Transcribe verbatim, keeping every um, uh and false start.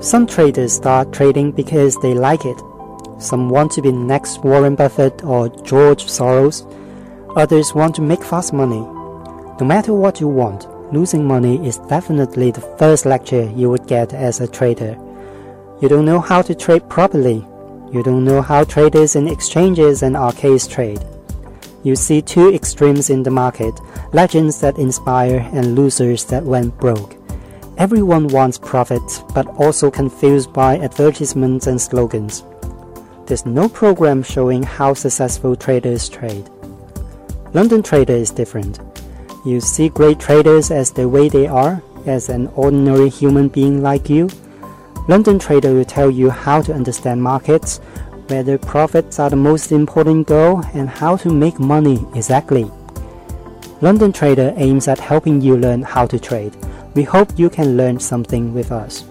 Some traders start trading because they like it. Some want to be next Warren Buffett or George Soros. Others want to make fast money. No matter what you want, losing money is definitely the first lecture you would get as a trader. You don't know how to trade properly. You don't know how traders in exchanges and arcades trade. You see two extremes in the market, legends that inspire and losers that went broke. Everyone wants profit, but also confused by advertisements and slogans. There's no program showing how successful traders trade. London trader is different. You see great traders as the way they are, as an ordinary human being like you. London trader will tell you how to understand markets, whether profits are the most important goal, and how to make money exactly. London trader aims at helping you learn how to trade. We hope you can learn something with us.